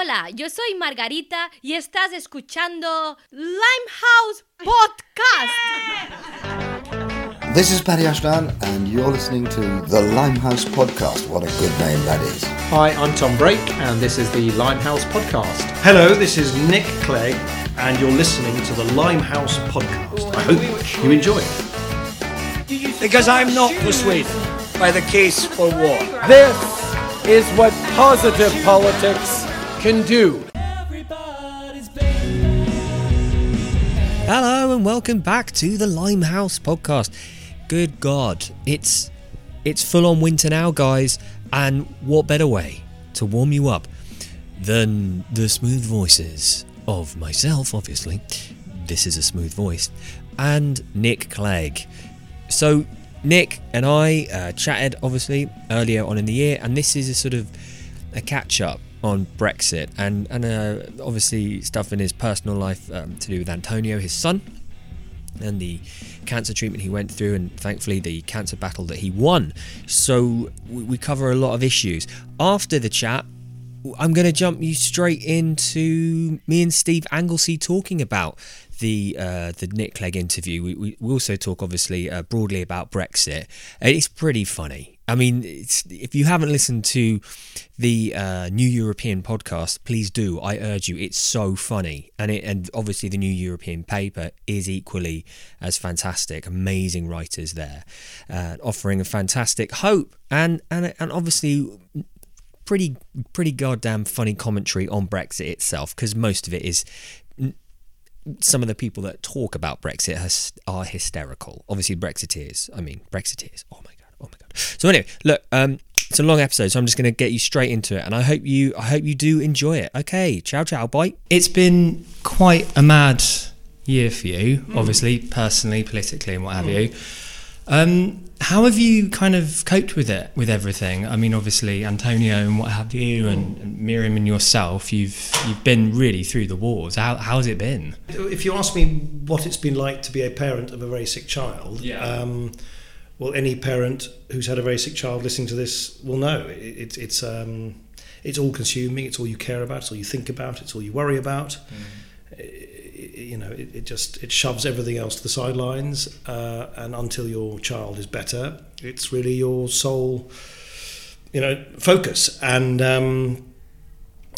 Hola, yo soy Margarita y estás escuchando Limehouse Podcast. This is Paddy Ashdown and you're listening to the Limehouse Podcast. What a good name that is. Hi, I'm Tom Brake and this is the Limehouse Podcast. Hello, this is Nick Clegg and you're listening to the Limehouse Podcast. I hope you enjoy it. Because I'm not persuaded by the case for war. This is what positive politics can do. Hello and welcome back to the Limehouse Podcast. Good God, it's full on winter now, guys, and what better way to warm you up than the smooth voices of myself, obviously. This is a smooth voice, and Nick Clegg. So Nick and I chatted, obviously, earlier on in the year, and this is a sort of a catch-up on Brexit and obviously stuff in his personal life to do with Antonio, his son, and the cancer treatment he went through, and thankfully the cancer battle that he won. So we cover a lot of issues. After the chat, I'm going to jump you straight into me and Steve Anglesey talking about the Nick Clegg interview. We also talk, obviously, broadly about Brexit. It's pretty funny. I mean, if you haven't listened to the New European podcast, please do. I urge you. It's so funny. And obviously the New European paper is equally as fantastic. Amazing writers there, offering a fantastic hope. And obviously pretty goddamn funny commentary on Brexit itself, because most of it is... Some of the people that talk about Brexit are hysterical. Obviously, Brexiteers. Oh my god. So anyway, look, it's a long episode, so I'm just going to get you straight into it, and I hope you do enjoy it. Okay, ciao, bye. It's been quite a mad year for you, obviously, personally, politically, and what have you. How have you kind of coped with it, with everything? I mean, obviously, Antonio and what have you, and Miriam and yourself, you've been really through the wars. How's it been? If you ask me what it's been like to be a parent of a very sick child, well, any parent who's had a very sick child listening to this will know. It's all-consuming. It's all you care about. It's all you think about. It's all you worry about. Mm. It shoves everything else to the sidelines, and until your child is better, it's really your sole, focus. And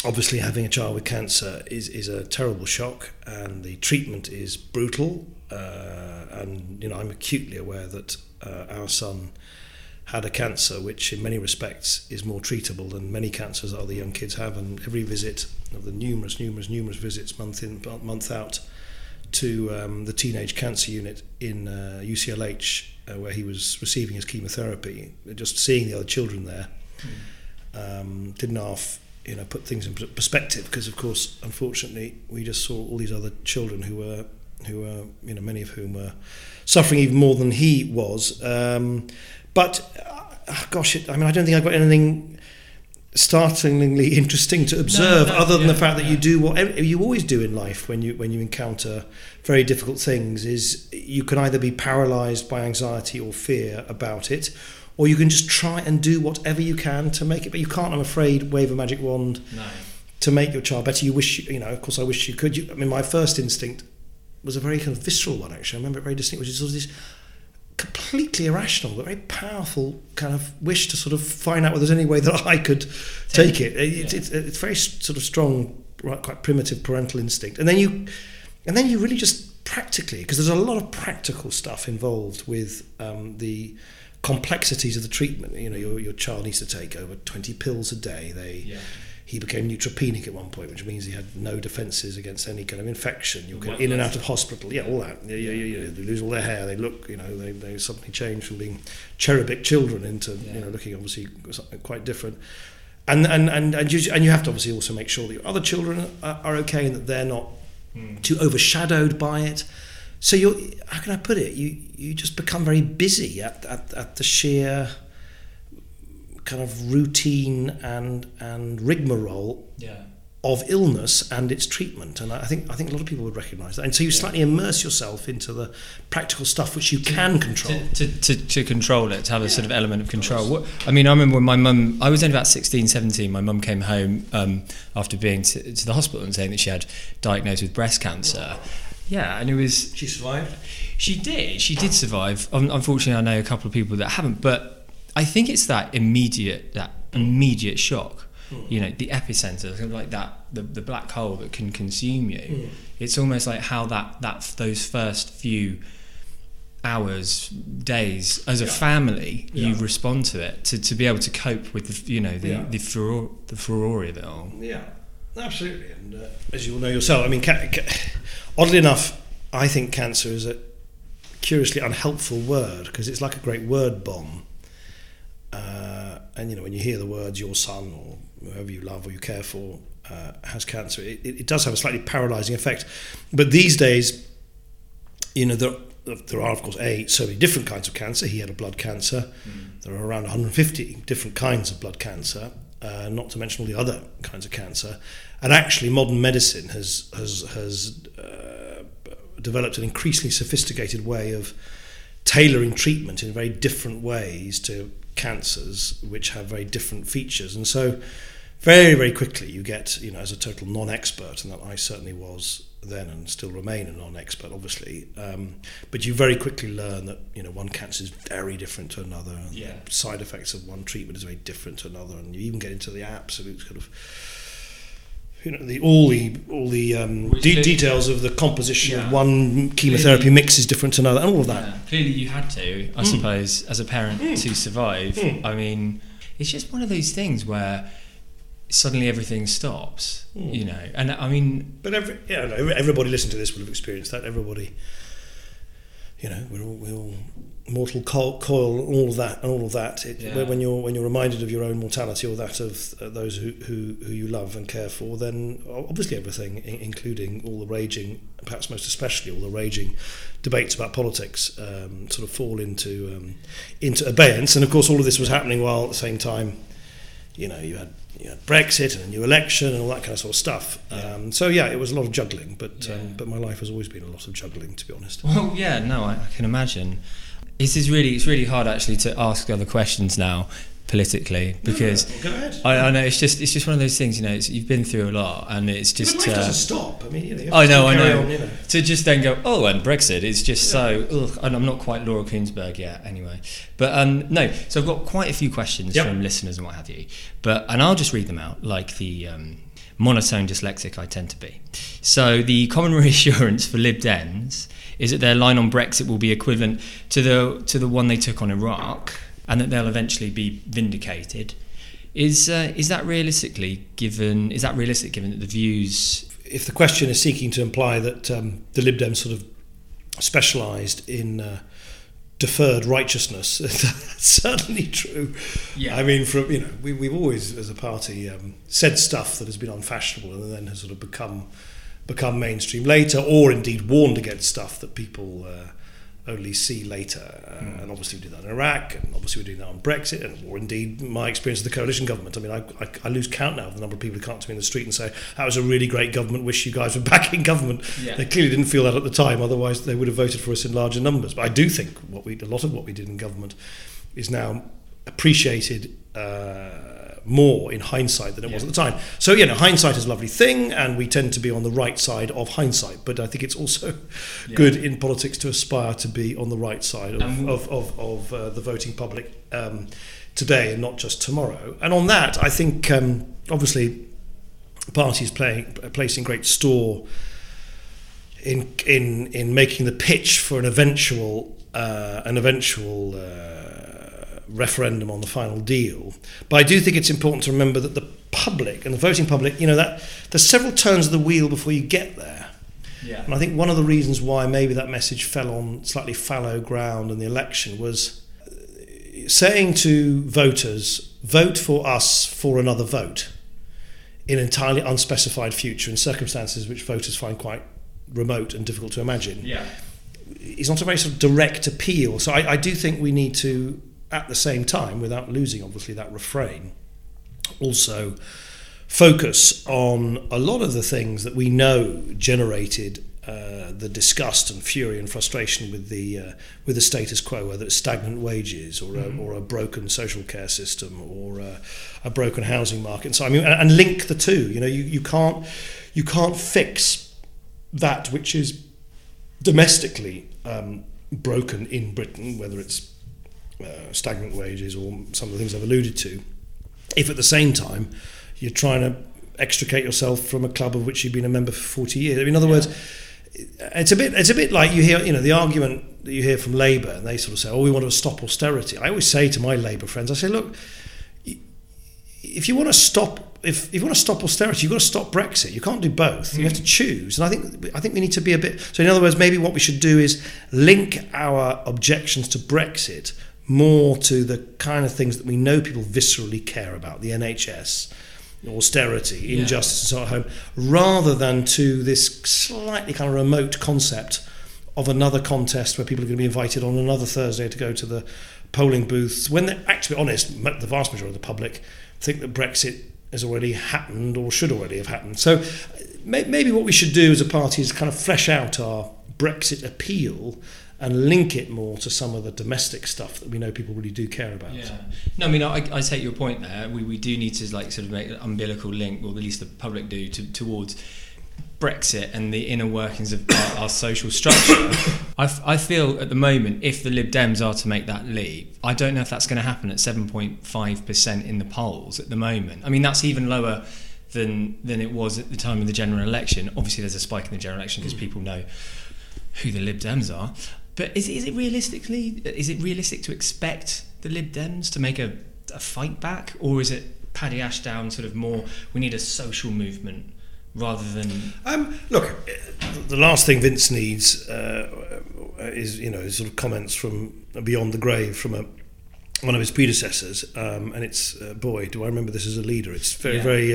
obviously, having a child with cancer is a terrible shock, and the treatment is brutal. And I'm acutely aware that our son had a cancer which, in many respects, is more treatable than many cancers that other young kids have. And every visit of the numerous visits, month in, month out, to the teenage cancer unit in UCLH, where he was receiving his chemotherapy, just seeing the other children there, didn't half, put things in perspective. Because, of course, unfortunately, we just saw all these other children who were, many of whom were suffering even more than he was. But I don't think I've got anything startlingly interesting to observe, other than the fact that you do what you always do in life when you encounter very difficult things. Is you can either be paralysed by anxiety or fear about it, or you can just try and do whatever you can to make it. But you can't, I'm afraid, wave a magic wand to make your child better. You wish, Of course, I wish you could. My first instinct was a very kind of visceral one. Actually, I remember it very distinctly, which is sort of this completely irrational, but very powerful kind of wish to sort of find out whether there's any way that I could take it. It's very sort of strong, quite primitive parental instinct. And then you really just practically, because there's a lot of practical stuff involved with the complexities of the treatment. Your child needs to take over 20 pills a day. He became neutropenic at one point, which means he had no defences against any kind of infection. You're going in and out of hospital, all that. They lose all their hair. They look, they suddenly change from being cherubic children into, looking obviously something quite different. And you have to obviously also make sure that your other children are okay and that they're not too overshadowed by it. So how can I put it? You just become very busy at the sheer kind of routine and rigmarole of illness and its treatment. And I think a lot of people would recognise that. And so you slightly immerse yourself into the practical stuff which you can control. To control it, to have a sort of element of control. I remember when my mum, I was only about 16, 17, my mum came home after being to the hospital and saying that she had diagnosed with breast cancer. Yeah, and it was... She survived? She did survive. Unfortunately, I know a couple of people that haven't, but I think it's that immediate shock. You know, the epicenter, something like that, the black hole that can consume you. It's almost like how that those first few hours, days, as a family, you respond to it to be able to cope with the furore of it all. Yeah, absolutely. And as you all know yourself, I mean, oddly enough, I think cancer is a curiously unhelpful word because it's like a great word bomb. And when you hear the words your son or whoever you love or you care for has cancer, it does have a slightly paralysing effect. But these days, there are, of course, so many different kinds of cancer. He had a blood cancer. There are around 150 different kinds of blood cancer, not to mention all the other kinds of cancer. And actually, modern medicine has developed an increasingly sophisticated way of tailoring treatment in very different ways to cancers which have very different features. And so very, very quickly you get, as a total non-expert, and that I certainly was then and still remain a non-expert, obviously, but you very quickly learn that, one cancer is very different to another, and the side effects of one treatment is very different to another, and you even get into the absolute sort of details of the composition of one chemotherapy mix is different to another, and all of that. Yeah. Clearly, you had to, I suppose, as a parent to survive. I mean, it's just one of those things where suddenly everything stops, And I mean, but everybody listening to this will have experienced that. Everybody, we're all mortal coil, all of that. When you're reminded of your own mortality or that of those who you love and care for, then obviously everything, including all the raging, perhaps most especially all the raging debates about politics, sort of fall into abeyance. And of course, all of this was happening while at the same time, you had Brexit and a new election and all that kind of sort of stuff. It was a lot of juggling, but my life has always been a lot of juggling, to be honest. Well, I can imagine. It's really hard actually to ask other questions now politically because go ahead. I know it's just one of those things. You've been through a lot, and it's just life doesn't stop. I know. To just then go and Brexit. It's just so. And I'm not quite Laura Kuenssberg yet, anyway. But no, so I've got quite a few questions from listeners and what have you. And I'll just read them out like the monotone dyslexic I tend to be. So the common reassurance for Lib Dems is that their line on Brexit will be equivalent to the one they took on Iraq, and that they'll eventually be vindicated. Is that realistic given that the views? If the question is seeking to imply that the Lib Dems sort of specialised in deferred righteousness, that's certainly true. Yeah. I mean, we've always, as a party, said stuff that has been unfashionable and then has sort of become mainstream later, or indeed warned against stuff that people only see later. And obviously we did that in Iraq, and obviously we're doing that on Brexit, or indeed my experience of the coalition government. I mean, I lose count now of the number of people who come up to me in the street and say, that was a really great government, wish you guys were back in government. Yeah. They clearly didn't feel that at the time, otherwise they would have voted for us in larger numbers. But I do think a lot of what we did in government is now appreciated more in hindsight than it was at the time. So, hindsight is a lovely thing, and we tend to be on the right side of hindsight. But I think it's also good in politics to aspire to be on the right side of the voting public today and not just tomorrow. And on that, I think, obviously, parties placing great store in making the pitch for an eventual referendum on the final deal. But I do think it's important to remember that the public and the voting public, that there's several turns of the wheel before you get there. Yeah. And I think one of the reasons why maybe that message fell on slightly fallow ground in the election was saying to voters, vote for us for another vote in an entirely unspecified future in circumstances which voters find quite remote and difficult to imagine. Yeah. It's not a very sort of direct appeal. So I do think we need to, at the same time, without losing, obviously, that refrain, also focus on a lot of the things that we know generated the disgust and fury and frustration with the status quo, whether it's stagnant wages or a broken social care system or a broken housing market. And so I mean, and link the two. You know, you can't fix that which is domestically broken in Britain, whether it's stagnant wages or some of the things I've alluded to, if at the same time you're trying to extricate yourself from a club of which you've been a member for 40 years. I mean, in other words, it's a bit like you hear, you know, the argument that you hear from Labour, and they sort of say, "Oh, we want to stop austerity." I always say to my Labour friends, I say, "Look, if you want to stop austerity, you've got to stop Brexit. You can't do both. You have to choose." And I think we need to be a bit. So, in other words, maybe what we should do is link our objections to Brexit more to the kind of things that we know people viscerally care about: the NHS, austerity, injustice at home, rather than to this slightly kind of remote concept of another contest where people are going to be invited on another Thursday to go to the polling booths, when they're actually honest, the vast majority of the public think that Brexit has already happened or should already have happened. So maybe what we should do as a party is kind of flesh out our Brexit appeal and link it more to some of the domestic stuff that we know people really do care about. Yeah. No, I mean, I take your point there. We do need to like sort of make an umbilical link, or at least the public do, towards Brexit and the inner workings of our social structure. I feel at the moment, if the Lib Dems are to make that leap, I don't know if that's going to happen at 7.5% in the polls at the moment. I mean, that's even lower than it was at the time of the general election. Obviously, there's a spike in the general election because people know who the Lib Dems are. But is it realistic to expect the Lib Dems to make a fight back, or is it Paddy Ashdown sort of more, we need a social movement rather than? Look, the last thing Vince needs is, you know, sort of comments from beyond the grave from one of his predecessors, and it's boy, do I remember this as a leader? It's very.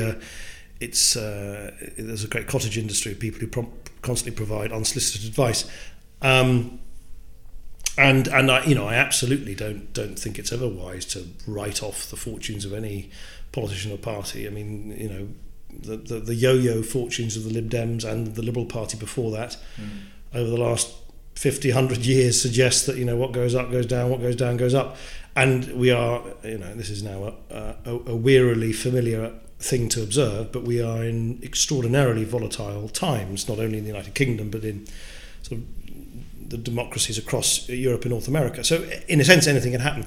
There's a great cottage industry of people who constantly provide unsolicited advice. And I, you know, I absolutely don't think it's ever wise to write off the fortunes of any politician or party. I mean, you know, the yo-yo fortunes of the Lib Dems and the Liberal Party before that over the last 50, 100 years suggest that, you know, what goes up goes down, what goes down goes up. And we are, you know, this is now a wearily familiar thing to observe, but we are in extraordinarily volatile times, not only in the United Kingdom, but in sort of the democracies across Europe and North America. So in a sense, anything can happen.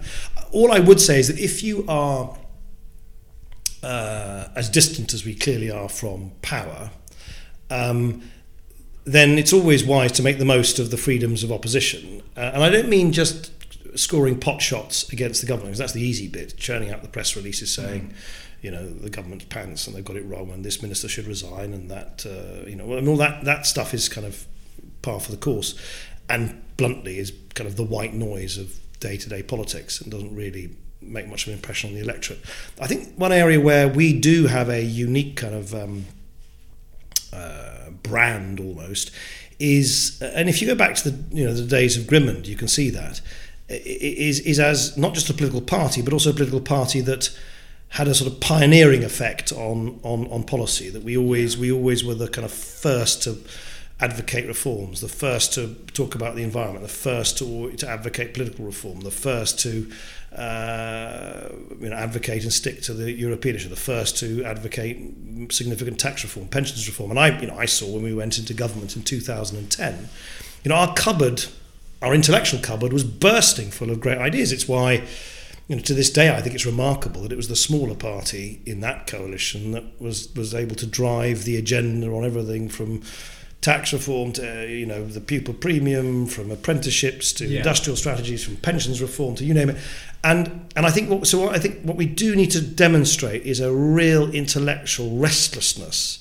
All I would say is that if you are as distant as we clearly are from power, then it's always wise to make the most of the freedoms of opposition. And I don't mean just scoring pot shots against the government, because that's the easy bit, churning out the press releases saying, you know, the government's pants and they've got it wrong and this minister should resign and that, you know, and all that stuff is kind of par for the course. And bluntly is kind of the white noise of day-to-day politics and doesn't really make much of an impression on the electorate. I think one area where we do have a unique kind of brand almost is, and if you go back to the, you know, the days of Grimond, you can see that, is as not just a political party, but also a political party that had a sort of pioneering effect on policy, that we always were the kind of first to advocate reforms, the first to talk about the environment, the first to advocate political reform, the first to advocate and stick to the European issue, the first to advocate significant tax reform, pensions reform. And I saw when we went into government in 2010, you know, our intellectual cupboard was bursting full of great ideas. It's why, you know, to this day, I think it's remarkable that it was the smaller party in that coalition that was able to drive the agenda on everything from tax reform to, you know, the pupil premium, from apprenticeships to industrial strategies, from pensions reform to you name it. And I think what we do need to demonstrate is a real intellectual restlessness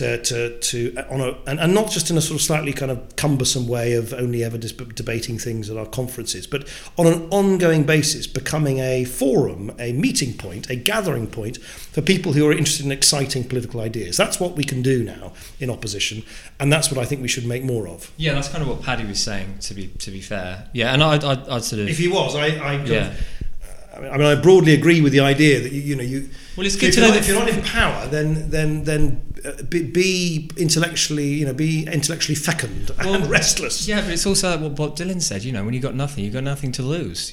and not just in a sort of slightly kind of cumbersome way of only ever debating things at our conferences, but on an ongoing basis becoming a forum, a meeting point, a gathering point for people who are interested in exciting political ideas. That's what we can do now in opposition, and that's what I think we should make more of. Yeah, that's kind of what Paddy was saying, to be fair. Yeah, and I'd sort of... If he was, I... I mean, I broadly agree with the idea that you. Well, it's good to know that if you're not in power, then be intellectually, fecund and restless. Yeah, but it's also like what Bob Dylan said. When you've got nothing to lose.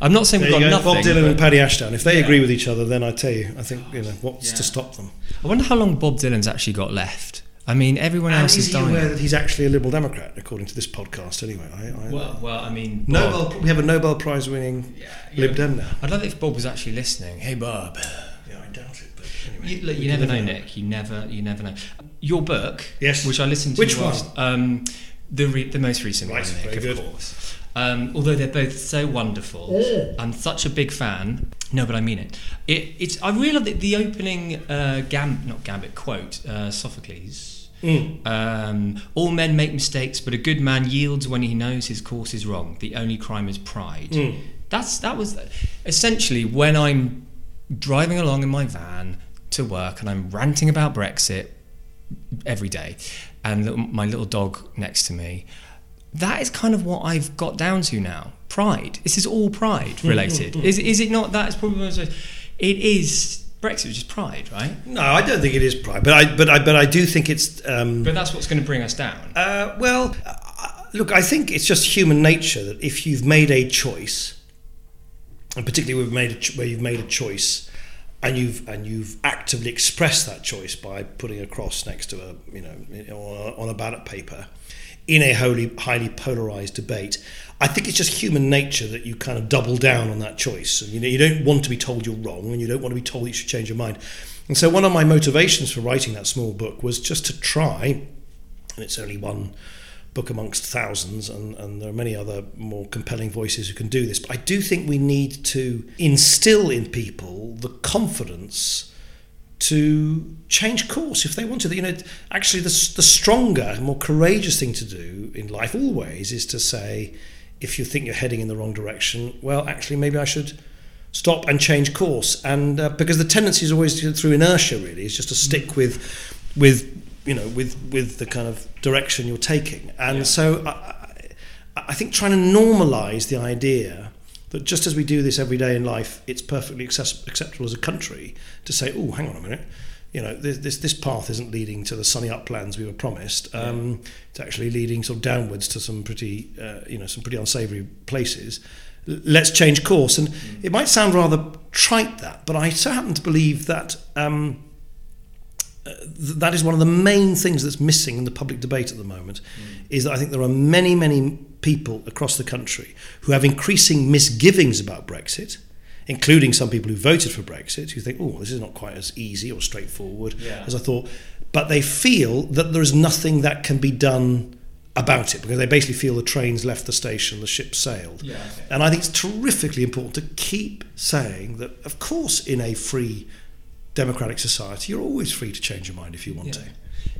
I'm not saying we've got nothing. Bob Dylan and Paddy Ashdown. If they agree with each other, then I tell you, I think what's to stop them. I wonder how long Bob Dylan's actually got left. I mean, everyone else is dying. Is he aware that he's actually a Liberal Democrat, according to this podcast, anyway? We have a Nobel Prize-winning Lib Dem now. I'd love it if Bob was actually listening. Hey, Bob. Yeah, I doubt it, but anyway. You never know, Nick. You never know. Your book, yes, which I listened to. Which one? The most recent one, Nick, of course. Although they're both so wonderful, I'm such a big fan. No, but I mean it. It's I really love the opening quote, Sophocles. All men make mistakes, but a good man yields when he knows his course is wrong. The only crime is pride. That was essentially when I'm driving along in my van to work and I'm ranting about Brexit every day, and my little dog next to me. That is kind of what I've got down to now. Pride. This is all pride related. Is it not? That's probably what it is. Brexit, which is pride, right? No, I don't think it is pride, but I do think it's. But that's what's going to bring us down. Look, I think it's just human nature that if you've made a choice, and particularly where you've made a choice, and you've actively expressed that choice by putting a cross next to a on a ballot paper. In a highly polarised debate, I think it's just human nature that you kind of double down on that choice. And, you don't want to be told you're wrong, and you don't want to be told you should change your mind. And so one of my motivations for writing that small book was just to try, and it's only one book amongst thousands, and there are many other more compelling voices who can do this, but I do think we need to instill in people the confidence to change course if they want to. Actually, the stronger, more courageous thing to do in life always is to say, if you think you're heading in the wrong direction, well, actually, maybe I should stop and change course. And because the tendency is always through inertia, really, is just to stick with the kind of direction you're taking. And so I think trying to normalise the idea that just as we do this every day in life, it's perfectly acceptable as a country to say, oh, hang on a minute, this path isn't leading to the sunny uplands we were promised. It's actually leading sort of downwards to some pretty, unsavoury places. Let's change course. And it might sound rather trite, that, but I so happen to believe that that is one of the main things that's missing in the public debate at the moment, is that I think there are many, many people across the country who have increasing misgivings about Brexit, including some people who voted for Brexit, who think, oh, this is not quite as easy or straightforward as I thought. But they feel that there is nothing that can be done about it, because they basically feel the train's left the station, the ship sailed. Yeah, okay. And I think it's terrifically important to keep saying that, of course, in a free democratic society, you're always free to change your mind if you want to.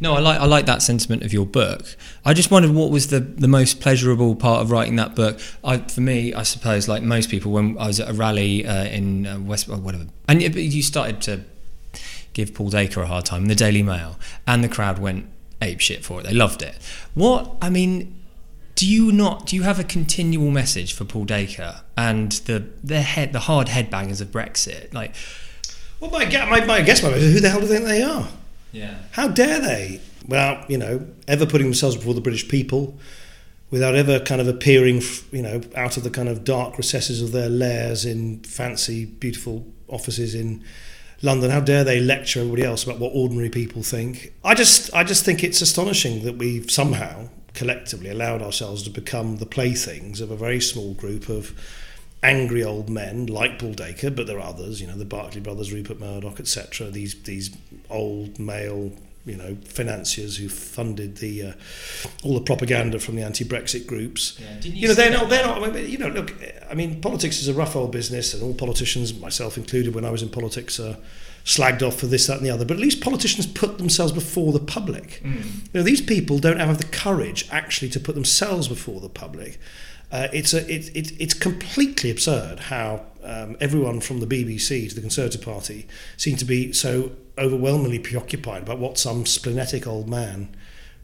No, I like that sentiment of your book. I just wondered what was the most pleasurable part of writing that book. For me, I suppose, like most people, when I was at a rally in West, or whatever, and you started to give Paul Dacre a hard time in the Daily Mail, and the crowd went apeshit for it. They loved it. Do you have a continual message for Paul Dacre and the hard headbangers of Brexit? Like, well, my guess, who the hell do they think they are? Yeah. How dare they? Without, ever putting themselves before the British people, without ever kind of appearing, out of the kind of dark recesses of their lairs in fancy, beautiful offices in London. How dare they lecture everybody else about what ordinary people think? I just think it's astonishing that we've somehow collectively allowed ourselves to become the playthings of a very small group of angry old men like Paul Dacre, but there are others, the Barclay brothers, Rupert Murdoch, etc. These old male, financiers who funded the all the propaganda from the anti-Brexit groups. Yeah. They're not. Look, I mean, politics is a rough old business, and all politicians, myself included, when I was in politics, slagged off for this, that, and the other. But at least politicians put themselves before the public. These people don't have the courage actually to put themselves before the public. It's completely absurd how everyone from the BBC to the Conservative Party seemed to be so overwhelmingly preoccupied about what some splenetic old man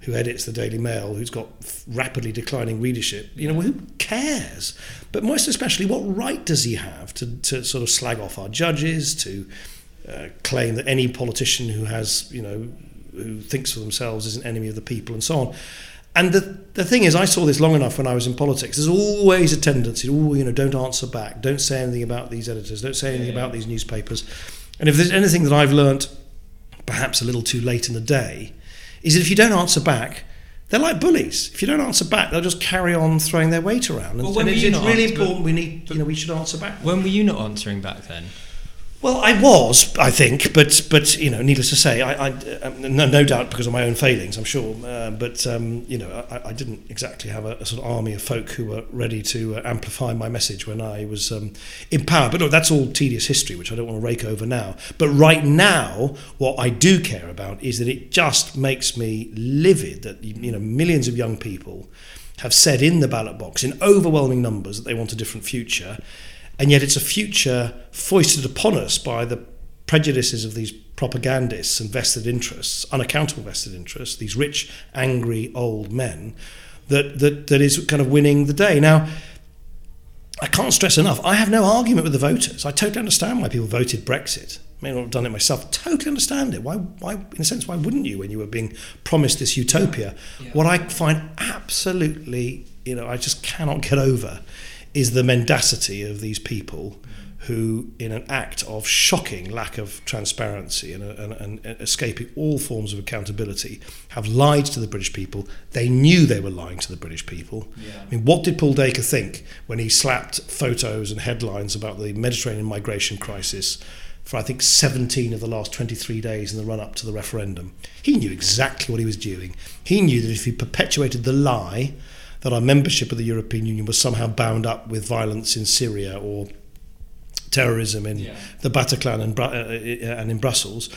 who edits the Daily Mail, who's got rapidly declining readership, you know, who cares? But most especially, what right does he have to sort of slag off our judges, to claim that any politician who has, you know, who thinks for themselves is an enemy of the people and so on? And the thing is, I saw this long enough when I was in politics. There's always a tendency, don't answer back, don't say anything about these editors, don't say anything about these newspapers. And if there's anything that I've learnt, perhaps a little too late in the day, is that if you don't answer back, they're like bullies. If you don't answer back, they'll just carry on throwing their weight around. And it's really important we should answer back. When were you not answering back then? Well, I was, I think, but you know, needless to say, I no doubt because of my own failings, I'm sure. I didn't exactly have a sort of army of folk who were ready to amplify my message when I was in power. But look, that's all tedious history, which I don't want to rake over now. But right now, what I do care about is that it just makes me livid that millions of young people have said in the ballot box in overwhelming numbers that they want a different future. And yet it's a future foisted upon us by the prejudices of these propagandists and vested interests, unaccountable vested interests, these rich, angry old men, that is kind of winning the day. Now, I can't stress enough, I have no argument with the voters. I totally understand why people voted Brexit. I may not have done it myself. Totally understand it. Why, in a sense, why wouldn't you when you were being promised this utopia? Yeah. What I find absolutely, I just cannot get over is the mendacity of these people who, in an act of shocking lack of transparency and escaping all forms of accountability, have lied to the British people. They knew they were lying to the British people. Yeah. I mean, what did Paul Dacre think when he slapped photos and headlines about the Mediterranean migration crisis for, I think, 17 of the last 23 days in the run-up to the referendum? He knew exactly what he was doing. He knew that if he perpetuated the lie that our membership of the European Union was somehow bound up with violence in Syria or terrorism in the Bataclan and in Brussels,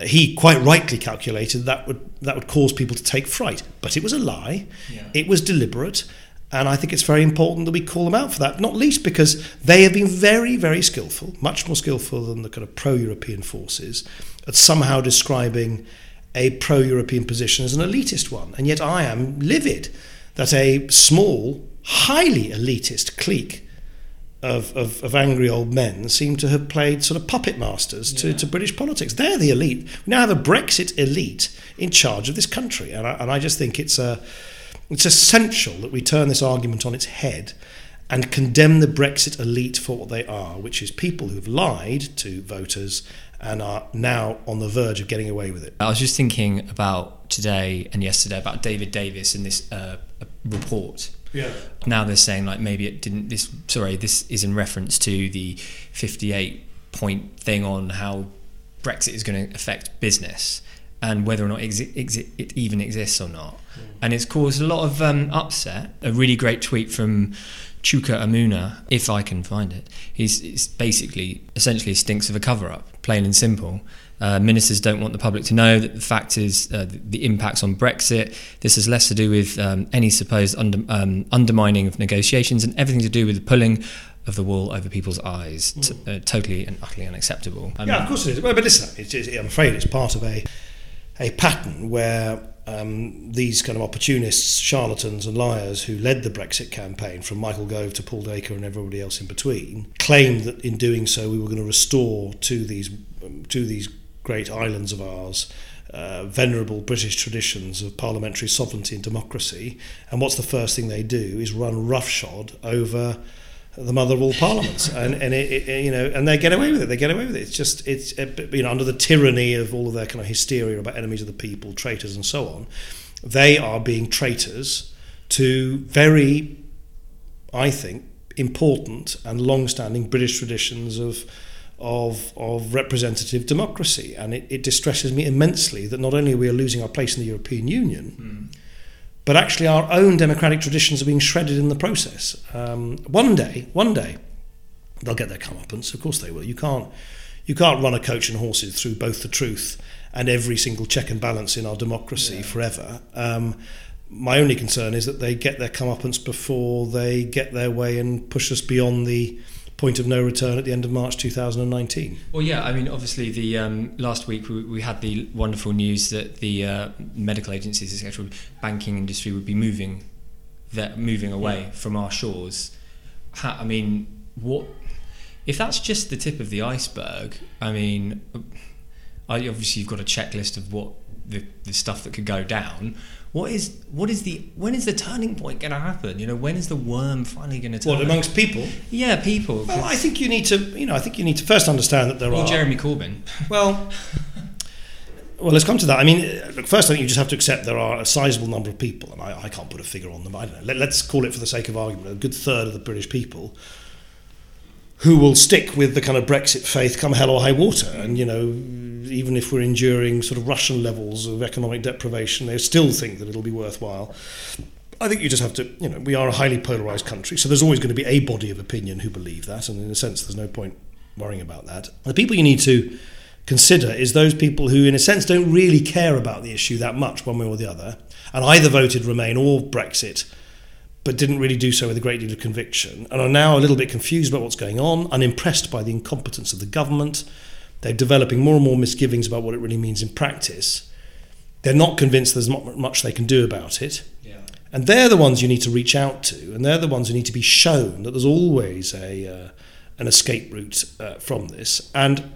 he quite rightly calculated that would cause people to take fright. But it was a lie. Yeah. It was deliberate. And I think it's very important that we call them out for that, not least because they have been very, very skillful, much more skillful than the kind of pro-European forces, at somehow describing a pro-European position as an elitist one. And yet I am livid that a small, highly elitist clique of angry old men seem to have played sort of puppet masters to British politics. They're the elite. We now have a Brexit elite in charge of this country. And I just think it's essential that we turn this argument on its head and condemn the Brexit elite for what they are, which is people who've lied to voters and are now on the verge of getting away with it. I was just thinking about today and yesterday about David Davis and this report. Yeah. Now they're saying this is in reference to the 58-point thing on how Brexit is going to affect business and whether or not it even exists or not. Mm. And it's caused a lot of upset. A really great tweet from Chuka Amuna, if I can find it. It's basically, essentially stinks of a cover-up, plain and simple. Ministers don't want the public to know that the fact is the impacts on Brexit. This has less to do with any supposed undermining of negotiations and everything to do with the pulling of the wool over people's eyes. Totally and utterly unacceptable. Of course it is. Well, but listen, I'm afraid it's part of a pattern where these kind of opportunists, charlatans and liars who led the Brexit campaign from Michael Gove to Paul Dacre and everybody else in between claimed that in doing so we were going to restore to these great islands of ours venerable British traditions of parliamentary sovereignty and democracy. And what's the first thing they do is run roughshod over the mother of all parliaments, and they get away with it. It's just, under the tyranny of all of their kind of hysteria about enemies of the people, traitors, and so on, they are being traitors to very, I think, important and long-standing British traditions of representative democracy, and it distresses me immensely that not only are we losing our place in the European Union. Mm. But actually our own democratic traditions are being shredded in the process. One day, they'll get their comeuppance, of course they will. You can't run a coach and horses through both the truth and every single check and balance in our democracy forever. My only concern is that they get their comeuppance before they get their way and push us beyond the point of no return at the end of March 2019. Well, yeah, I mean, obviously, the last week we had the wonderful news that the medical agencies, the actual banking industry, would be moving away from our shores. I mean, what if that's just the tip of the iceberg? I mean, obviously you've got a checklist of what the stuff that could go down. When is the turning point going to happen? You know, when is the worm finally going to turn? What, amongst people? Yeah, people. Well, I think you need to. You know, I think you need to first understand that there are. Or Jeremy Corbyn. Well, let's come to that. I mean, look, first I think you just have to accept there are a sizable number of people, and I can't put a figure on them. I don't know. Let's call it, for the sake of argument, a good third of the British people who will stick with the kind of Brexit faith come hell or high water, and you know, even if we're enduring sort of Russian levels of economic deprivation, they still think that it'll be worthwhile. I think you just have to, you know, we are a highly polarised country, so there's always going to be a body of opinion who believe that, and in a sense there's no point worrying about that. The people you need to consider is those people who, in a sense, don't really care about the issue that much one way or the other, and either voted Remain or Brexit, but didn't really do so with a great deal of conviction, and are now a little bit confused about what's going on, unimpressed by the incompetence of the government. They're developing more and more misgivings about what it really means in practice. They're not convinced there's not much they can do about it. Yeah. And they're the ones you need to reach out to, and they're the ones who need to be shown that there's always an escape route from this. And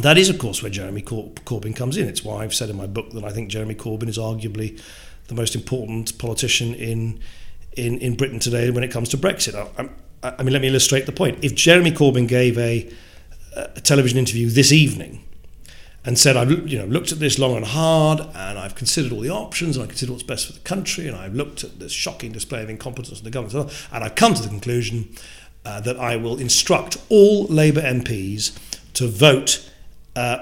that is, of course, where Jeremy Corbyn comes in. It's why I've said in my book that I think Jeremy Corbyn is arguably the most important politician in Britain today when it comes to Brexit. I mean, let me illustrate the point. If Jeremy Corbyn gave a television interview this evening and said, I've looked at this long and hard, and I've considered all the options, and I consider what's best for the country, and I've looked at this shocking display of incompetence in the government, and I've come to the conclusion that I will instruct all Labour MPs to vote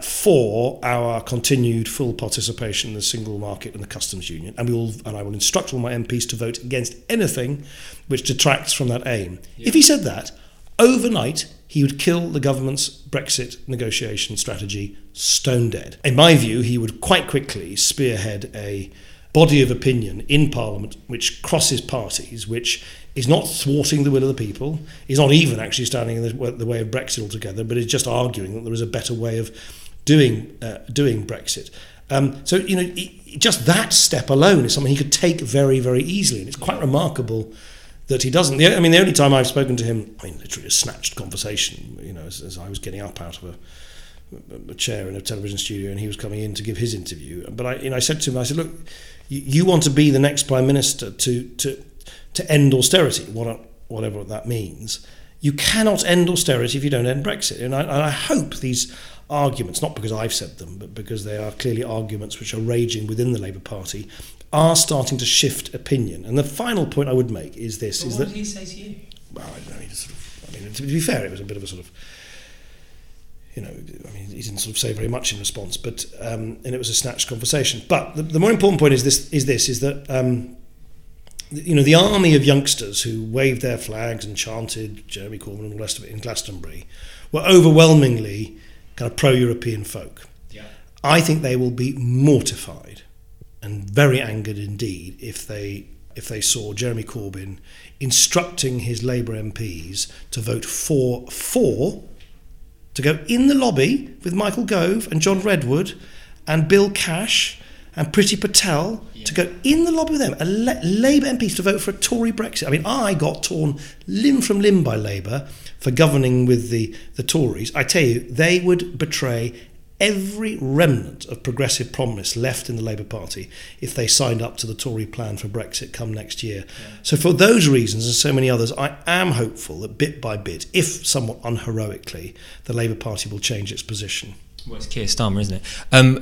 for our continued full participation in the single market and the customs union, and I will instruct all my MPs to vote against anything which detracts from that aim. Yeah. If he said that, overnight, he would kill the government's Brexit negotiation strategy stone dead. In my view, he would quite quickly spearhead a body of opinion in Parliament which crosses parties, which is not thwarting the will of the people, is not even actually standing in the way of Brexit altogether, but is just arguing that there is a better way of doing Brexit. So, you know, just that step alone is something he could take very, very easily, and it's quite remarkable that he doesn't. I mean, the only time I've spoken to him, I mean, literally a snatched conversation, you know, as I was getting up out of a chair in a television studio, and he was coming in to give his interview. But I said to him, I said, look, you want to be the next Prime Minister to end austerity, whatever that means. You cannot end austerity if you don't end Brexit. And I hope these arguments, not because I've said them, but because they are clearly arguments which are raging within the Labour Party, are starting to shift opinion. And the final point I would make is this. But what did he say to you? Well, I don't know, to be fair, it was a bit of a sort of, he didn't sort of say very much in response, but, and it was a snatched conversation. But the more important point is that the army of youngsters who waved their flags and chanted Jeremy Corbyn and all the rest of it in Glastonbury were overwhelmingly kind of pro-European folk. Yeah. I think they will be mortified and very angered indeed if they saw Jeremy Corbyn instructing his Labour MPs to vote for to go in the lobby with Michael Gove and John Redwood and Bill Cash and Priti Patel, yeah, to go in the lobby with them, Labour MPs to vote for a Tory Brexit. I mean, I got torn limb from limb by Labour for governing with the Tories. I tell you, they would betray every remnant of progressive promise left in the Labour Party if they signed up to the Tory plan for Brexit come next year. Yeah. So for those reasons and so many others, I am hopeful that bit by bit, if somewhat unheroically, the Labour Party will change its position. Well, it's Keir Starmer, isn't it?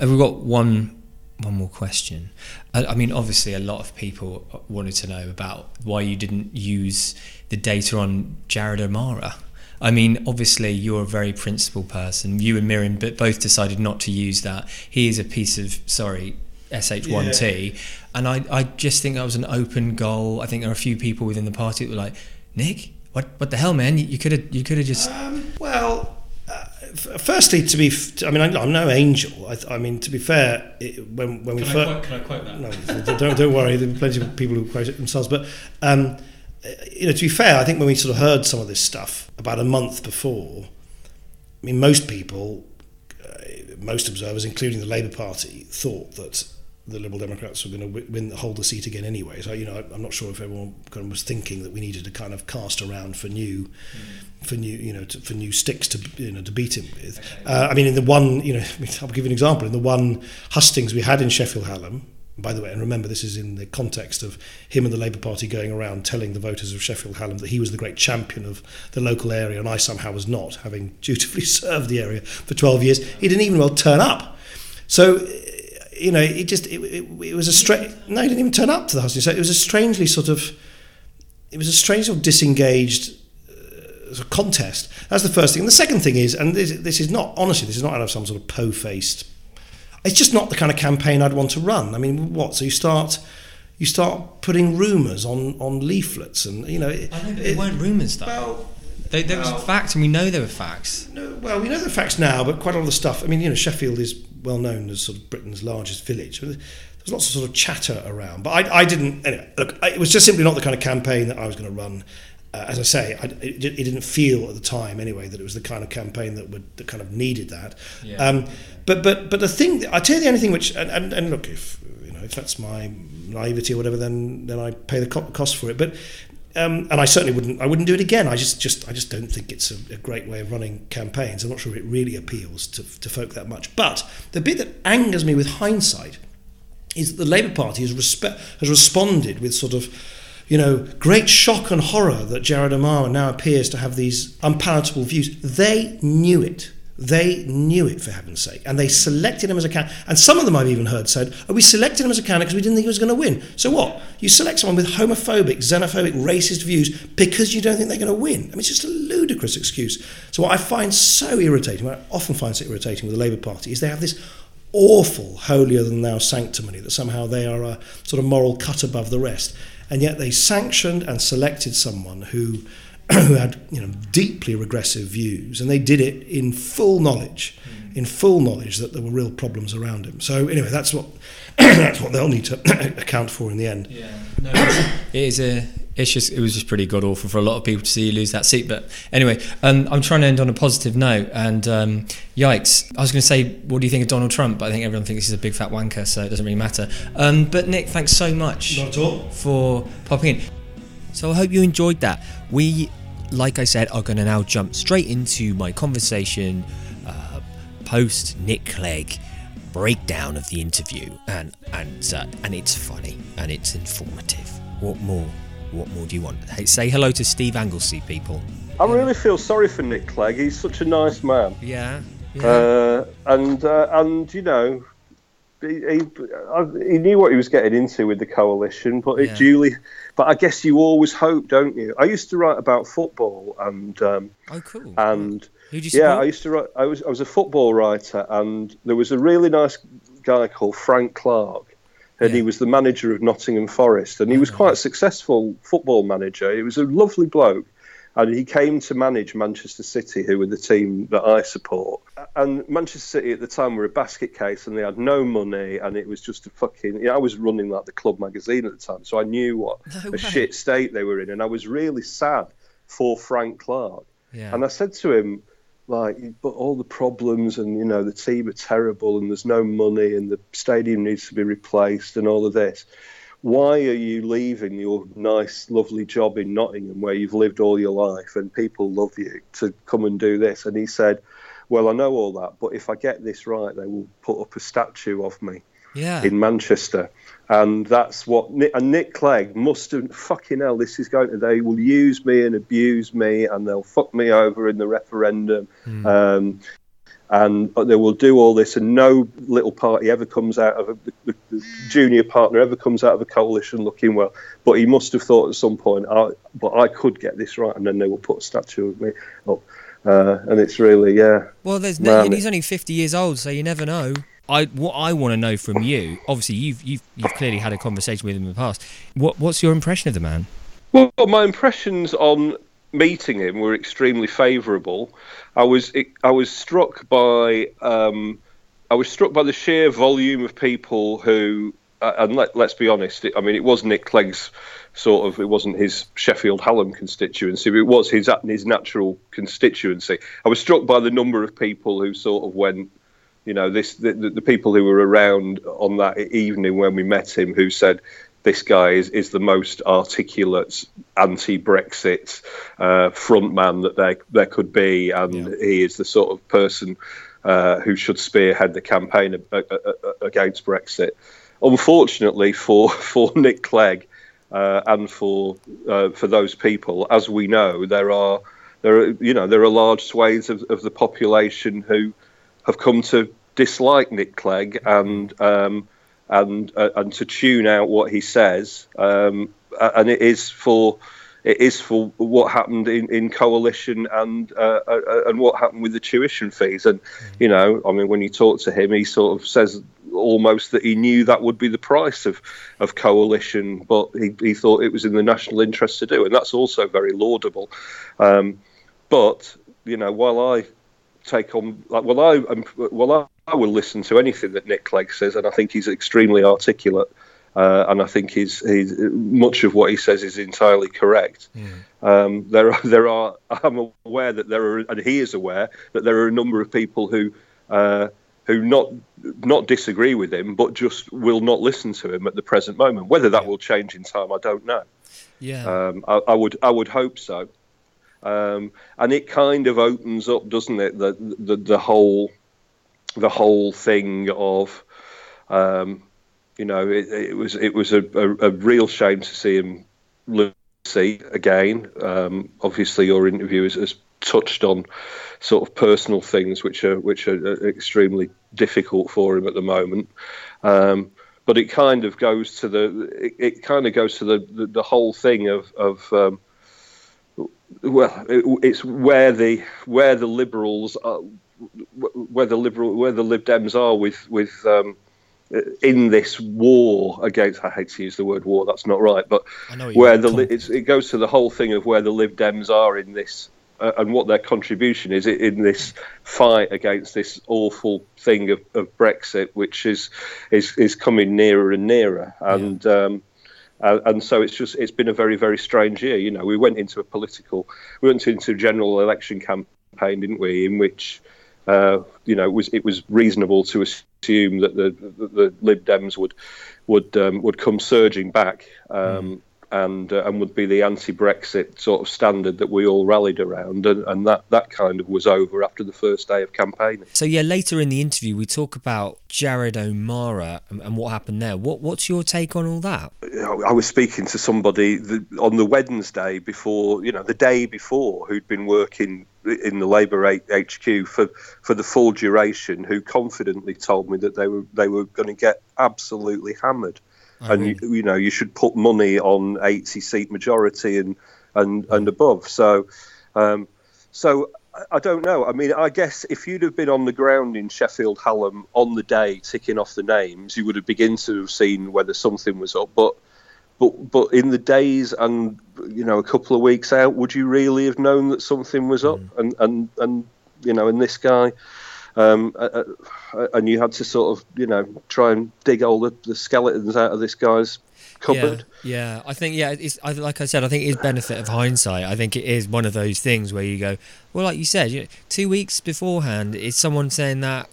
Have we got one more question? I mean, obviously a lot of people wanted to know about why you didn't use the data on Jared O'Mara. I mean, obviously, you're a very principled person. You and Miriam both decided not to use that. He is a piece of, SH1T. Yeah. And I just think that was an open goal. I think there are a few people within the party that were like, Nick, what the hell, man? You could have just... firstly, I'm no angel. I mean, to be fair, when we first... Can I quote that? No, don't worry. There are plenty of people who quote it themselves. But you know, to be fair, I think when we sort of heard some of this stuff about a month before, I mean, most people, most observers, including the Labour Party, thought that the Liberal Democrats were going to hold the seat again anyway. So, you know, I'm not sure if everyone kind of was thinking that we needed to kind of cast around for new, for new sticks to beat him with. I mean, in the one, you know, I'll give you an example. In the one hustings we had in Sheffield Hallam, by the way, and remember this is in the context of him and the Labour Party going around telling the voters of Sheffield Hallam that he was the great champion of the local area and I somehow was not, having dutifully served the area for 12 years. He didn't even well turn up. So, you know, it was a strange... No, he didn't even turn up to the hustings. So it was a strangely sort of... It was a strange sort of disengaged sort of contest. That's the first thing. And the second thing is, and this is not, honestly, this is not out of some sort of po-faced... It's just not the kind of campaign I'd want to run. I mean, what? So you start putting rumours on leaflets, and you know. I know, but they weren't rumours though. Well, there was facts, and we know there were facts. No, well, we know there are facts now, but quite a lot of the stuff. I mean, you know, Sheffield is well known as sort of Britain's largest village. There's lots of sort of chatter around, but I didn't. Anyway, look, it was just simply not the kind of campaign that I was going to run. As I say, it didn't feel at the time, anyway, that it was the kind of campaign that kind of needed that. Yeah. But the thing, I tell you, the only thing which, and look, if you know, if that's my naivety or whatever, then I pay the cost for it. But and I certainly wouldn't do it again. I just don't think it's a great way of running campaigns. I'm not sure it really appeals to folk that much. But the bit that angers me with hindsight is that the Labour Party has responded with sort of, you know, great shock and horror that Jared O'Mara now appears to have these unpalatable views. They knew it. They knew it, for heaven's sake. And they selected him as a candidate. And some of them I've even heard said, oh, we selected him as a candidate because we didn't think he was going to win. So what? You select someone with homophobic, xenophobic, racist views because you don't think they're going to win. I mean, it's just a ludicrous excuse. So what I find so irritating, what I often find so irritating with the Labour Party, is they have this awful holier-than-thou sanctimony that somehow they are a sort of moral cut above the rest. And yet they sanctioned and selected someone who had, you know, deeply regressive views, and they did it in full knowledge, that there were real problems around him. So anyway, that's what they'll need to account for in the end. Yeah, no, it was just pretty god awful for a lot of people to see you lose that seat. But anyway, I'm trying to end on a positive note. And yikes, I was going to say, what do you think of Donald Trump? But I think everyone thinks he's a big fat wanker, so it doesn't really matter. But Nick, thanks so much. Not at all. For popping in. So I hope you enjoyed that. We, like I said, are going to now jump straight into my conversation post Nick Clegg breakdown of the interview, and it's funny and it's informative. What more do you want? Hey, say hello to Steve Anglesey, people. I really feel sorry for Nick Clegg. He's such a nice man. Yeah. Yeah. And you know, he knew what he was getting into with the coalition, but it duly. But I guess you always hope, don't you? I used to write about football, and cool. And who did you support? I used to write. I was a football writer, and there was a really nice guy called Frank Clark. And he was the manager of Nottingham Forest, and he was quite a successful football manager. He was a lovely bloke, and he came to manage Manchester City, who were the team that I support. And Manchester City at the time were a basket case, and they had no money, and it was just a fucking... You know, I was running like the club magazine at the time, so I knew what shit state they were in, and I was really sad for Frank Clark. Yeah. And I said to him, like, but all the problems, and you know, the team are terrible, and there's no money, and the stadium needs to be replaced, and all of this. Why are you leaving your nice, lovely job in Nottingham, where you've lived all your life and people love you, to come and do this? And he said, well, I know all that, but if I get this right, they will put up a statue of me in Manchester. And that's what Nick Clegg must have, fucking hell, this is going to, they will use me and abuse me, and they'll fuck me over in the referendum. And they will do all this, and no little party ever comes out of the junior partner ever comes out of a coalition looking well. But he must have thought at some point, but I could get this right, and then they will put a statue of me up. And it's really, well, there's and he's only 50 years old, so you never know. What I want to know from you, obviously you've clearly had a conversation with him in the past. What's your impression of the man? Well, my impressions on meeting him were extremely favourable. I was struck by the sheer volume of people who and let's be honest, I mean, it was Nick Clegg's sort of, it wasn't his Sheffield Hallam constituency, but it was his natural constituency. I was struck by the number of people who sort of went, you know, the people who were around on that evening when we met him, who said, this guy is the most articulate anti-Brexit frontman that there could be, and he is the sort of person who should spearhead the campaign against Brexit. Unfortunately for Nick Clegg and for those people, as we know, there are large swathes of the population who have come to dislike Nick Clegg and to tune out what he says, and it is for what happened in coalition and what happened with the tuition fees. And you know, I mean, when you talk to him, he sort of says almost that he knew that would be the price of coalition, but he thought it was in the national interest to do, and that's also very laudable. But you know, I will listen to anything that Nick Clegg says, and I think he's extremely articulate, and I think he's much of what he says is entirely correct. I'm aware that there are, and he is aware that there are a number of people who not disagree with him, but just will not listen to him at the present moment. Whether that will change in time, I don't know. I would hope so. And it kind of opens up, doesn't it, the whole thing of, you know, it was a real shame to see him lose again. Obviously, your interview has touched on sort of personal things which are extremely difficult for him at the moment. But it kind of goes to the whole thing of well, it's where the Liberals are, where the Lib Dems are with in this war against. I hate to use the word war. That's not right. But it goes to the whole thing of where the Lib Dems are in this and what their contribution is in this fight against this awful thing of Brexit, which is coming nearer and nearer. And. And so it's been a very, very strange year. You know, we went into a general election campaign, didn't we? In which, you know, it was reasonable to assume that the Lib Dems would come surging back and would be the anti-Brexit sort of standard that we all rallied around, and that kind of was over after the first day of campaigning. So yeah, later in the interview we talk about Jared O'Mara and what happened there. What's your take on all that? I was speaking to somebody on the Wednesday before, you know, the day before, who'd been working in the Labour HQ for the full duration, who confidently told me that they were going to get absolutely hammered. And, you know, you should put money on 80-seat majority and above. So, I don't know. I mean, I guess if you'd have been on the ground in Sheffield Hallam on the day ticking off the names, you would have begun to have seen whether something was up. But in the days and, you know, a couple of weeks out, would you really have known that something was up? And you know, and this guy... and you had to sort of, you know, try and dig all the skeletons out of this guy's cupboard. Yeah. I think, like I said, I think it is benefit of hindsight. I think it is one of those things where you go, well, like you said, you know, 2 weeks beforehand, is someone saying that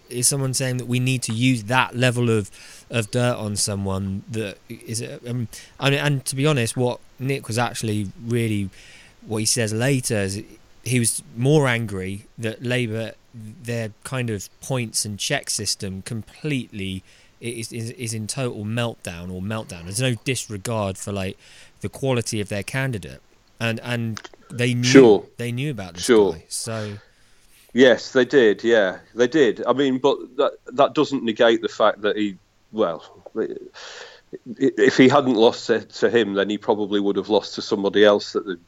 we need to use that level of dirt on someone that is, and to be honest, what Nick was actually really, what he says later is he was more angry that Labour, their kind of points and check system completely is in total meltdown. There's no disregard for like the quality of their candidate, and they knew about this guy. So yes, they did. Yeah, they did. I mean, but that doesn't negate the fact that he, well, if he hadn't lost to him, then he probably would have lost to somebody else that the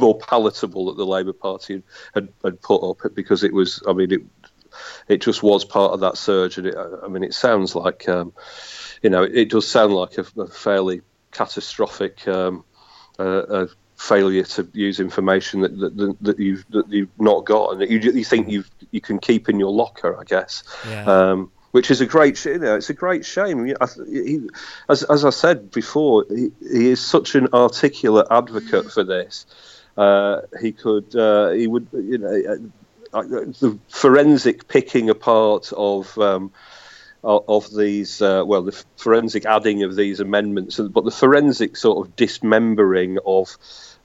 more palatable that the Labour Party had put up, because it was, I mean, it just was part of that surge. And it sounds like, you know, it does sound like a fairly catastrophic a failure to use information that you've not got and that you think you can keep in your locker, I guess. which is a great, you know, it's a great shame. As I said before, he is such an articulate advocate for this. He would, you know, the forensic picking apart of these, the forensic adding of these amendments, but the forensic sort of dismembering of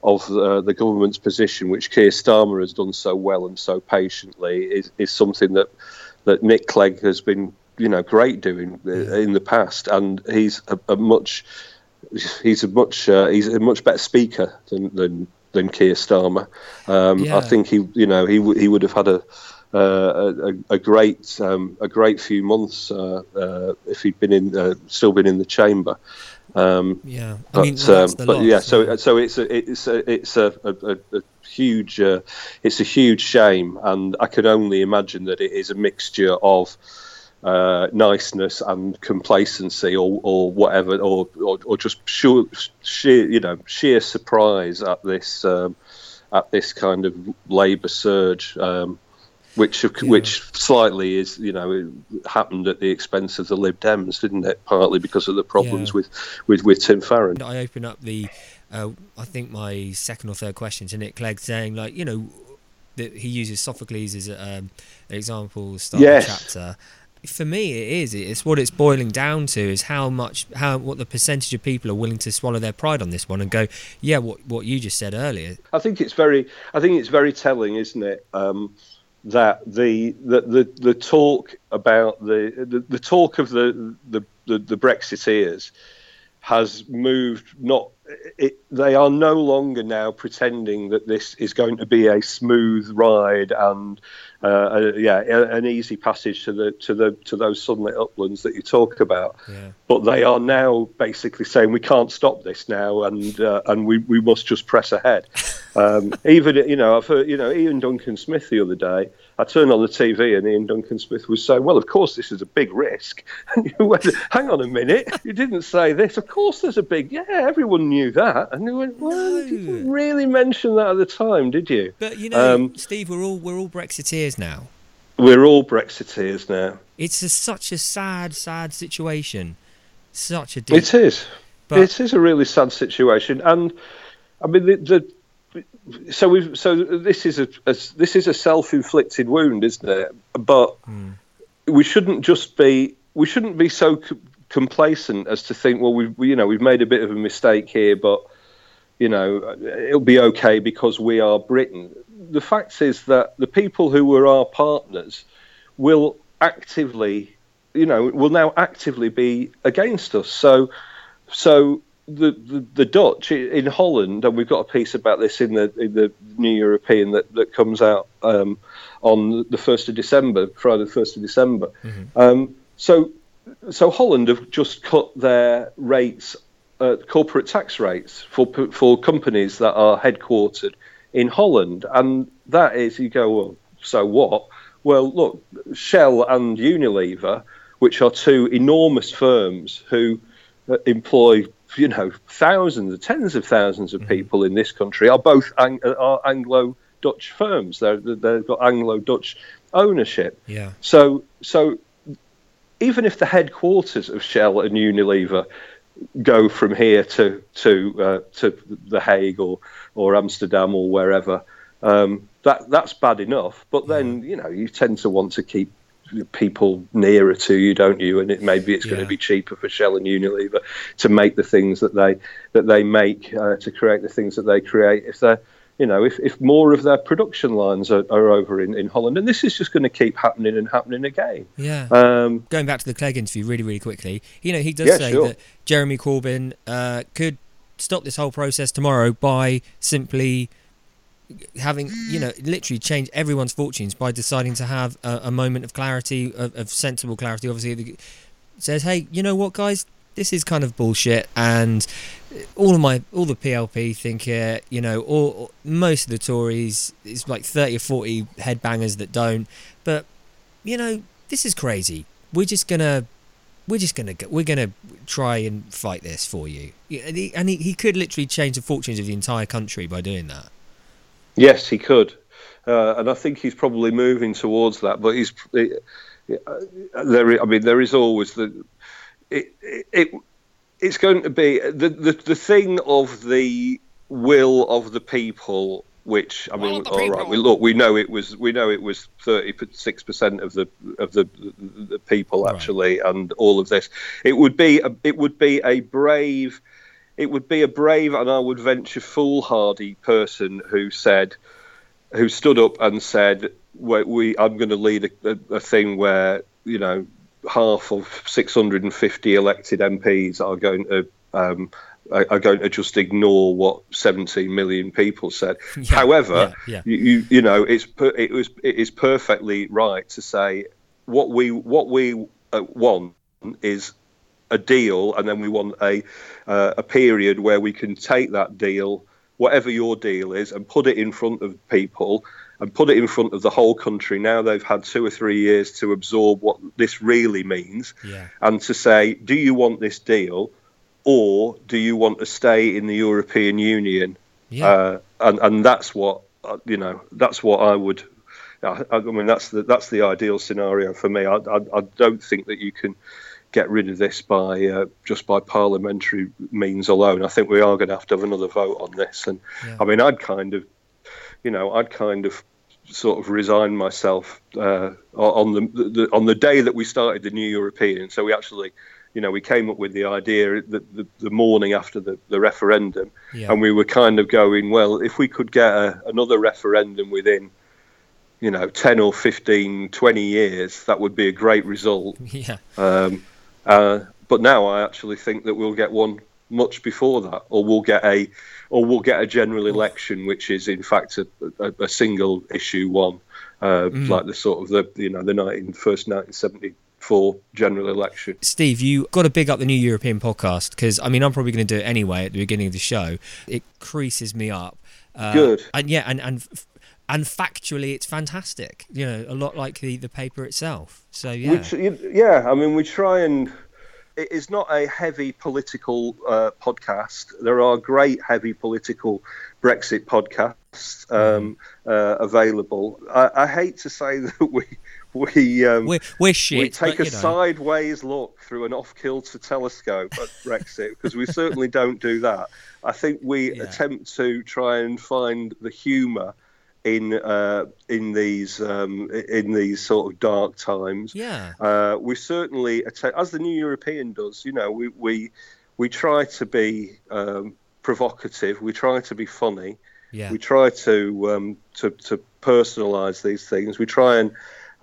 the government's position, which Keir Starmer has done so well and so patiently, is something that Nick Clegg has been, you know, great doing in the past, and he's a much better speaker than Keir Starmer. I think he would have had a great few months if he'd been still been in the chamber. So it's a huge shame, and I can only imagine that it is a mixture of niceness and complacency, or whatever, or just sheer surprise at this kind of Labour surge. Which slightly is, you know, it happened at the expense of the Lib Dems, didn't it? Partly because of the problems with Tim Farron. I open up I think my second or third question to Nick Clegg, saying, like, you know, that he uses Sophocles as an example to start the chapter. For me, it's what it's boiling down to is what the percentage of people are willing to swallow their pride on this one and go, yeah, what you just said earlier. I think it's very telling, isn't it? That the talk about the talk of the Brexiteers has moved. They are no longer now pretending that this is going to be a smooth ride and an easy passage to those sunlit uplands that you talk about. Yeah. But they are now basically saying we can't stop this now, and we must just press ahead. Even, you know, I've heard, you know, Ian Duncan Smith the other day, I turned on the TV and Ian Duncan Smith was saying, well, of course this is a big risk. And you went, hang on a minute, you didn't say this. Of course there's a big, everyone knew that. And you went, well, you didn't really mention that at the time, did you? But, you know, Steve, we're all Brexiteers now. We're all Brexiteers now. It's such a sad, sad situation. Such a deep... It is. But... It is a really sad situation. And, I mean, this is a self-inflicted wound, isn't it? But we shouldn't be so complacent as to think, well, we've made a bit of a mistake here, but, you know, it'll be okay because we are Britain. The fact is that the people who were our partners will actively, you know, will now actively be against us. So. The Dutch in Holland, and we've got a piece about this in the New European that comes out on the 1st of December, Friday the 1st of December. Mm-hmm. So Holland have just cut their rates, corporate tax rates for companies that are headquartered in Holland, and that is, you go, well, so what? Well, look, Shell and Unilever, which are two enormous firms who employ, you know, tens of thousands of people in this country, are both are Anglo-Dutch firms. They've got Anglo-Dutch ownership. Yeah. So even if the headquarters of Shell and Unilever go from here to The Hague or Amsterdam or wherever, that's bad enough. But then, you know, you tend to want to keep people nearer to you, don't you? And maybe it's going to be cheaper for Shell and Unilever to make the things that they make, to create the things that they create, if they're, you know, if more of their production lines are over in Holland. And this is just going to keep happening and happening again. Yeah. Going back to the Clegg interview really, really quickly, you know, he does say that Jeremy Corbyn could stop this whole process tomorrow by simply having, you know, literally changed everyone's fortunes by deciding to have a moment of clarity, of sensible clarity. Obviously, says, hey, you know what, guys, this is kind of bullshit, and all the PLP think it, you know, or most of the Tories, it's like 30 or 40 headbangers that don't, but, you know, this is crazy. We're going to try and fight this for you. And he could literally change the fortunes of the entire country by doing that. Yes, he could, and I think he's probably moving towards that. But he's there is always the it's going to be the thing of the will of the people, which I mean, all right, we know it was 36% of the people actually, right. And all of this, it would be a brave and I would venture foolhardy person who stood up and said, I'm going to lead a thing where, you know, half of 650 elected MPs are going to just ignore what 17 million people said. Yeah, however, yeah. You know, it is perfectly right to say what we want is a deal, and then we want a period where we can take that deal, whatever your deal is, and put it in front of people and put it in front of the whole country. Now they've had 2 or 3 years to absorb what this really means, yeah. And to say, do you want this deal, or do you want to stay in the European Union? Yeah. And that's what, you know, that's what I would. I mean, that's the ideal scenario for me. I don't think that you can get rid of this by just by parliamentary means alone. I think we are going to have another vote on this. And yeah. I mean, I'd kind of sort of resigned myself on the day that we started the New European. So we actually, you know, we came up with the idea the morning after the referendum, yeah. And we were kind of going, well, if we could get another referendum within, you know, 10 or 15, 20 years, that would be a great result. Yeah. But now I actually think that we'll get one much before that, or we'll get a general election, which is in fact a single issue one, like the sort of the, you know, the first 1974 general election. Steve, you got to big up the New European podcast, because I mean, I'm probably going to do it anyway at the beginning of the show. It creases me up. Good. And yeah, and factually, it's fantastic. You know, a lot like the paper itself. So yeah, I mean, we try and. It's not a heavy political podcast. There are great heavy political Brexit podcasts available. I hate to say that we're shit, we take a sideways look through an off-kilter telescope at Brexit, because we certainly don't do that. I think we attempt to try and find the humour in these sort of dark times. Yeah. We certainly, as the New European does, you know, we try to be provocative. We try to be funny. Yeah. We try to personalise these things. We try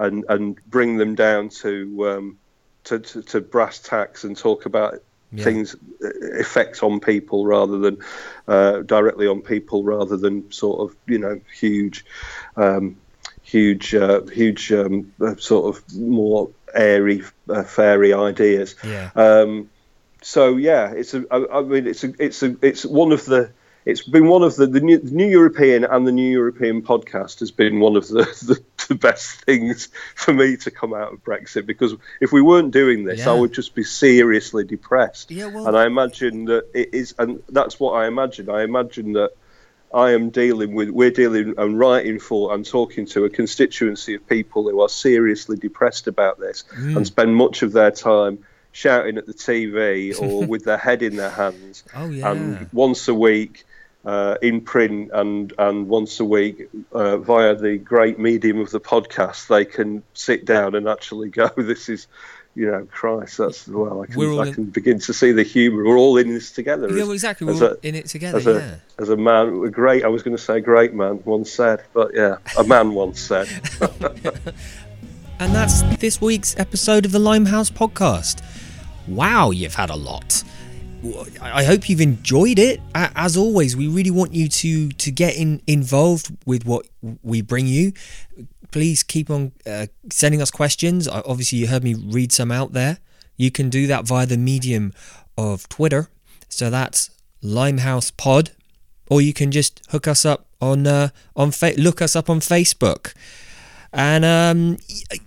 and bring them down to brass tacks and talk about things, effects on people rather than directly on people, rather than sort of, you know, huge sort of more airy, fairy ideas. Yeah. So yeah, it's been one of the New European, and the New European podcast has been one of the best things for me to come out of Brexit, because if we weren't doing this, I would just be seriously depressed. Yeah, well, and I imagine that it is, and that's what I imagine. I imagine that we're dealing and writing for and talking to a constituency of people who are seriously depressed about this and spend much of their time shouting at the TV or with their head in their hands. Oh, yeah. And once a week, in print and once a week via the great medium of the podcast, they can sit down and actually go, this is, you know, Christ, that's, well, I can begin to see the humour. We're all in this together. Yeah, well, exactly, we're all in it together, As a man, a great man once said, but yeah, a man once said. And that's this week's episode of the Limehouse Podcast. Wow, you've had a lot. I hope you've enjoyed it. As always, we really want you to get involved with what we bring you. Please keep on sending us questions. Obviously, you heard me read some out there. You can do that via the medium of Twitter. So that's Limehouse Pod, or you can just hook us up look us up on Facebook. And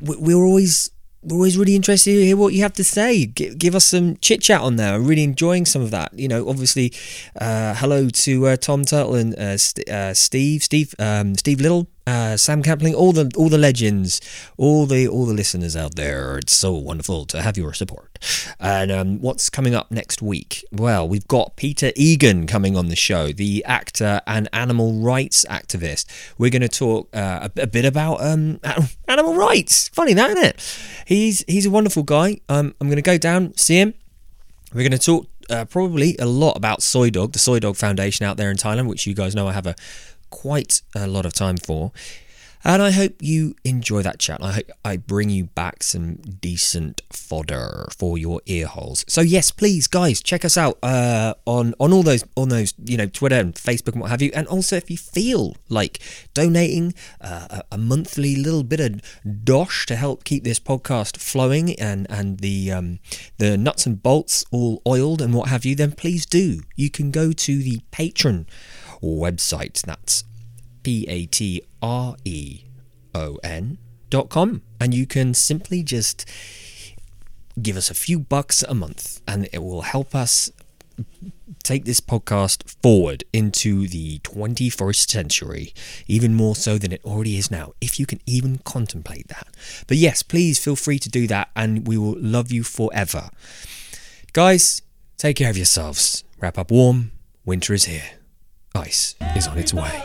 we're always really interested to hear what you have to say. Give us some chit chat on there. I'm really enjoying some of that. You know, obviously, hello to Tom Turtle and Steve Little Sam Campling, all the legends, all the listeners out there. It's so wonderful to have your support. And what's coming up next week? Well, we've got Peter Egan coming on the show, the actor and animal rights activist. We're going to talk a bit about animal rights. Funny that, isn't it? He's a wonderful guy. I'm going to go down, see him. We're going to talk probably a lot about Soy Dog, the Soy Dog Foundation out there in Thailand, which you guys know I have quite a lot of time for. And I hope you enjoy that chat. I hope I bring you back some decent fodder for your ear holes. So yes, please, guys, check us out on all those Twitter and Facebook and what have you. And also, if you feel like donating a monthly little bit of dosh to help keep this podcast flowing and the nuts and bolts all oiled and what have you, then please do. You can go to the Patreon website. That's patreon.com, and you can simply just give us a few bucks a month and it will help us take this podcast forward into the 21st century, even more so than it already is now, if you can even contemplate that. But yes, please feel free to do that, and we will love you forever. Guys, take care of yourselves. Wrap up warm. Winter is here. Ice is on its way.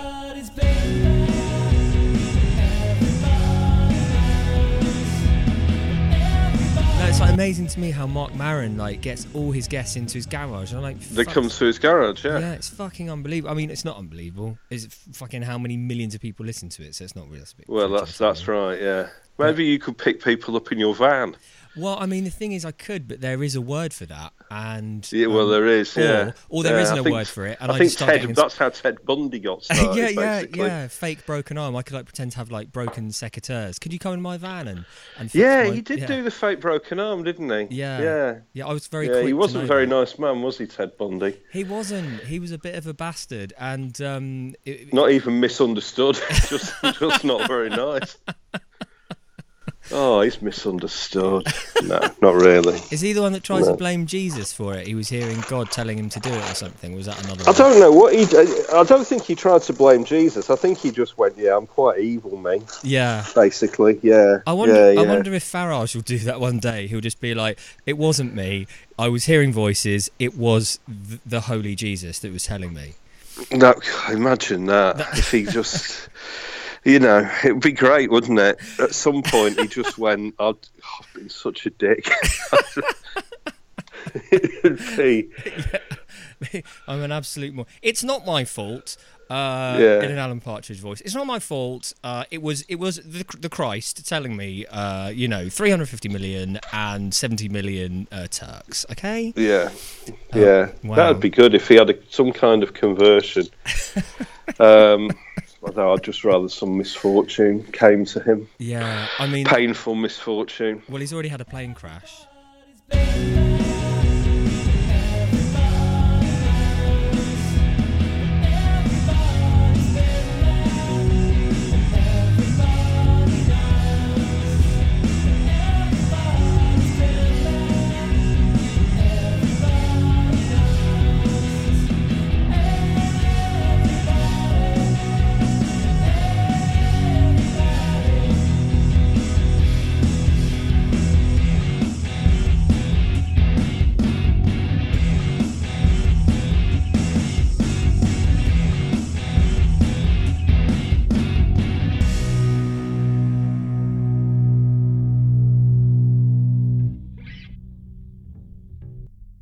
No, it's like amazing to me how Mark Maron gets all his guests into his garage. And I'm like, that comes through his garage, yeah. Yeah, it's fucking unbelievable. I mean, it's not unbelievable. It's fucking how many millions of people listen to it, so it's not really. Well, that's right, yeah. Maybe you could pick people up in your van. Well, I mean, the thing is, I could, but there is a word for that, and yeah, well, there is, yeah, or there isn't a word for it. And I think that's how Ted Bundy got started. Yeah, fake broken arm. I could pretend to have broken secateurs. Could you come in my van and fix he did do the fake broken arm, didn't he? Yeah. I was very. Yeah, quick he wasn't to know a very that. Nice man, was he, Ted Bundy? He wasn't. He was a bit of a bastard, and not even misunderstood. just not very nice. Oh, he's misunderstood. No, not really. Is he the one that tries to blame Jesus for it? He was hearing God telling him to do it or something. Was that another one? I don't know what he did. I don't think he tried to blame Jesus. I think he just went, yeah, I'm quite evil, man. Yeah. Basically, yeah. I wonder if Farage will do that one day. He'll just be like, it wasn't me. I was hearing voices. It was the holy Jesus that was telling me. No, imagine that. If he just... it would be great, wouldn't it? At some point, he just went, I've been such a dick. It would be... Yeah. I'm an absolute... It's not my fault, in an Alan Partridge voice. It's not my fault. It was the Christ telling me, 350 million and 70 million Turks, okay? Yeah. Yeah. Wow. That would be good if he had some kind of conversion. Although I'd just rather some misfortune came to him. Yeah, I mean... Painful misfortune. Well, he's already had a plane crash.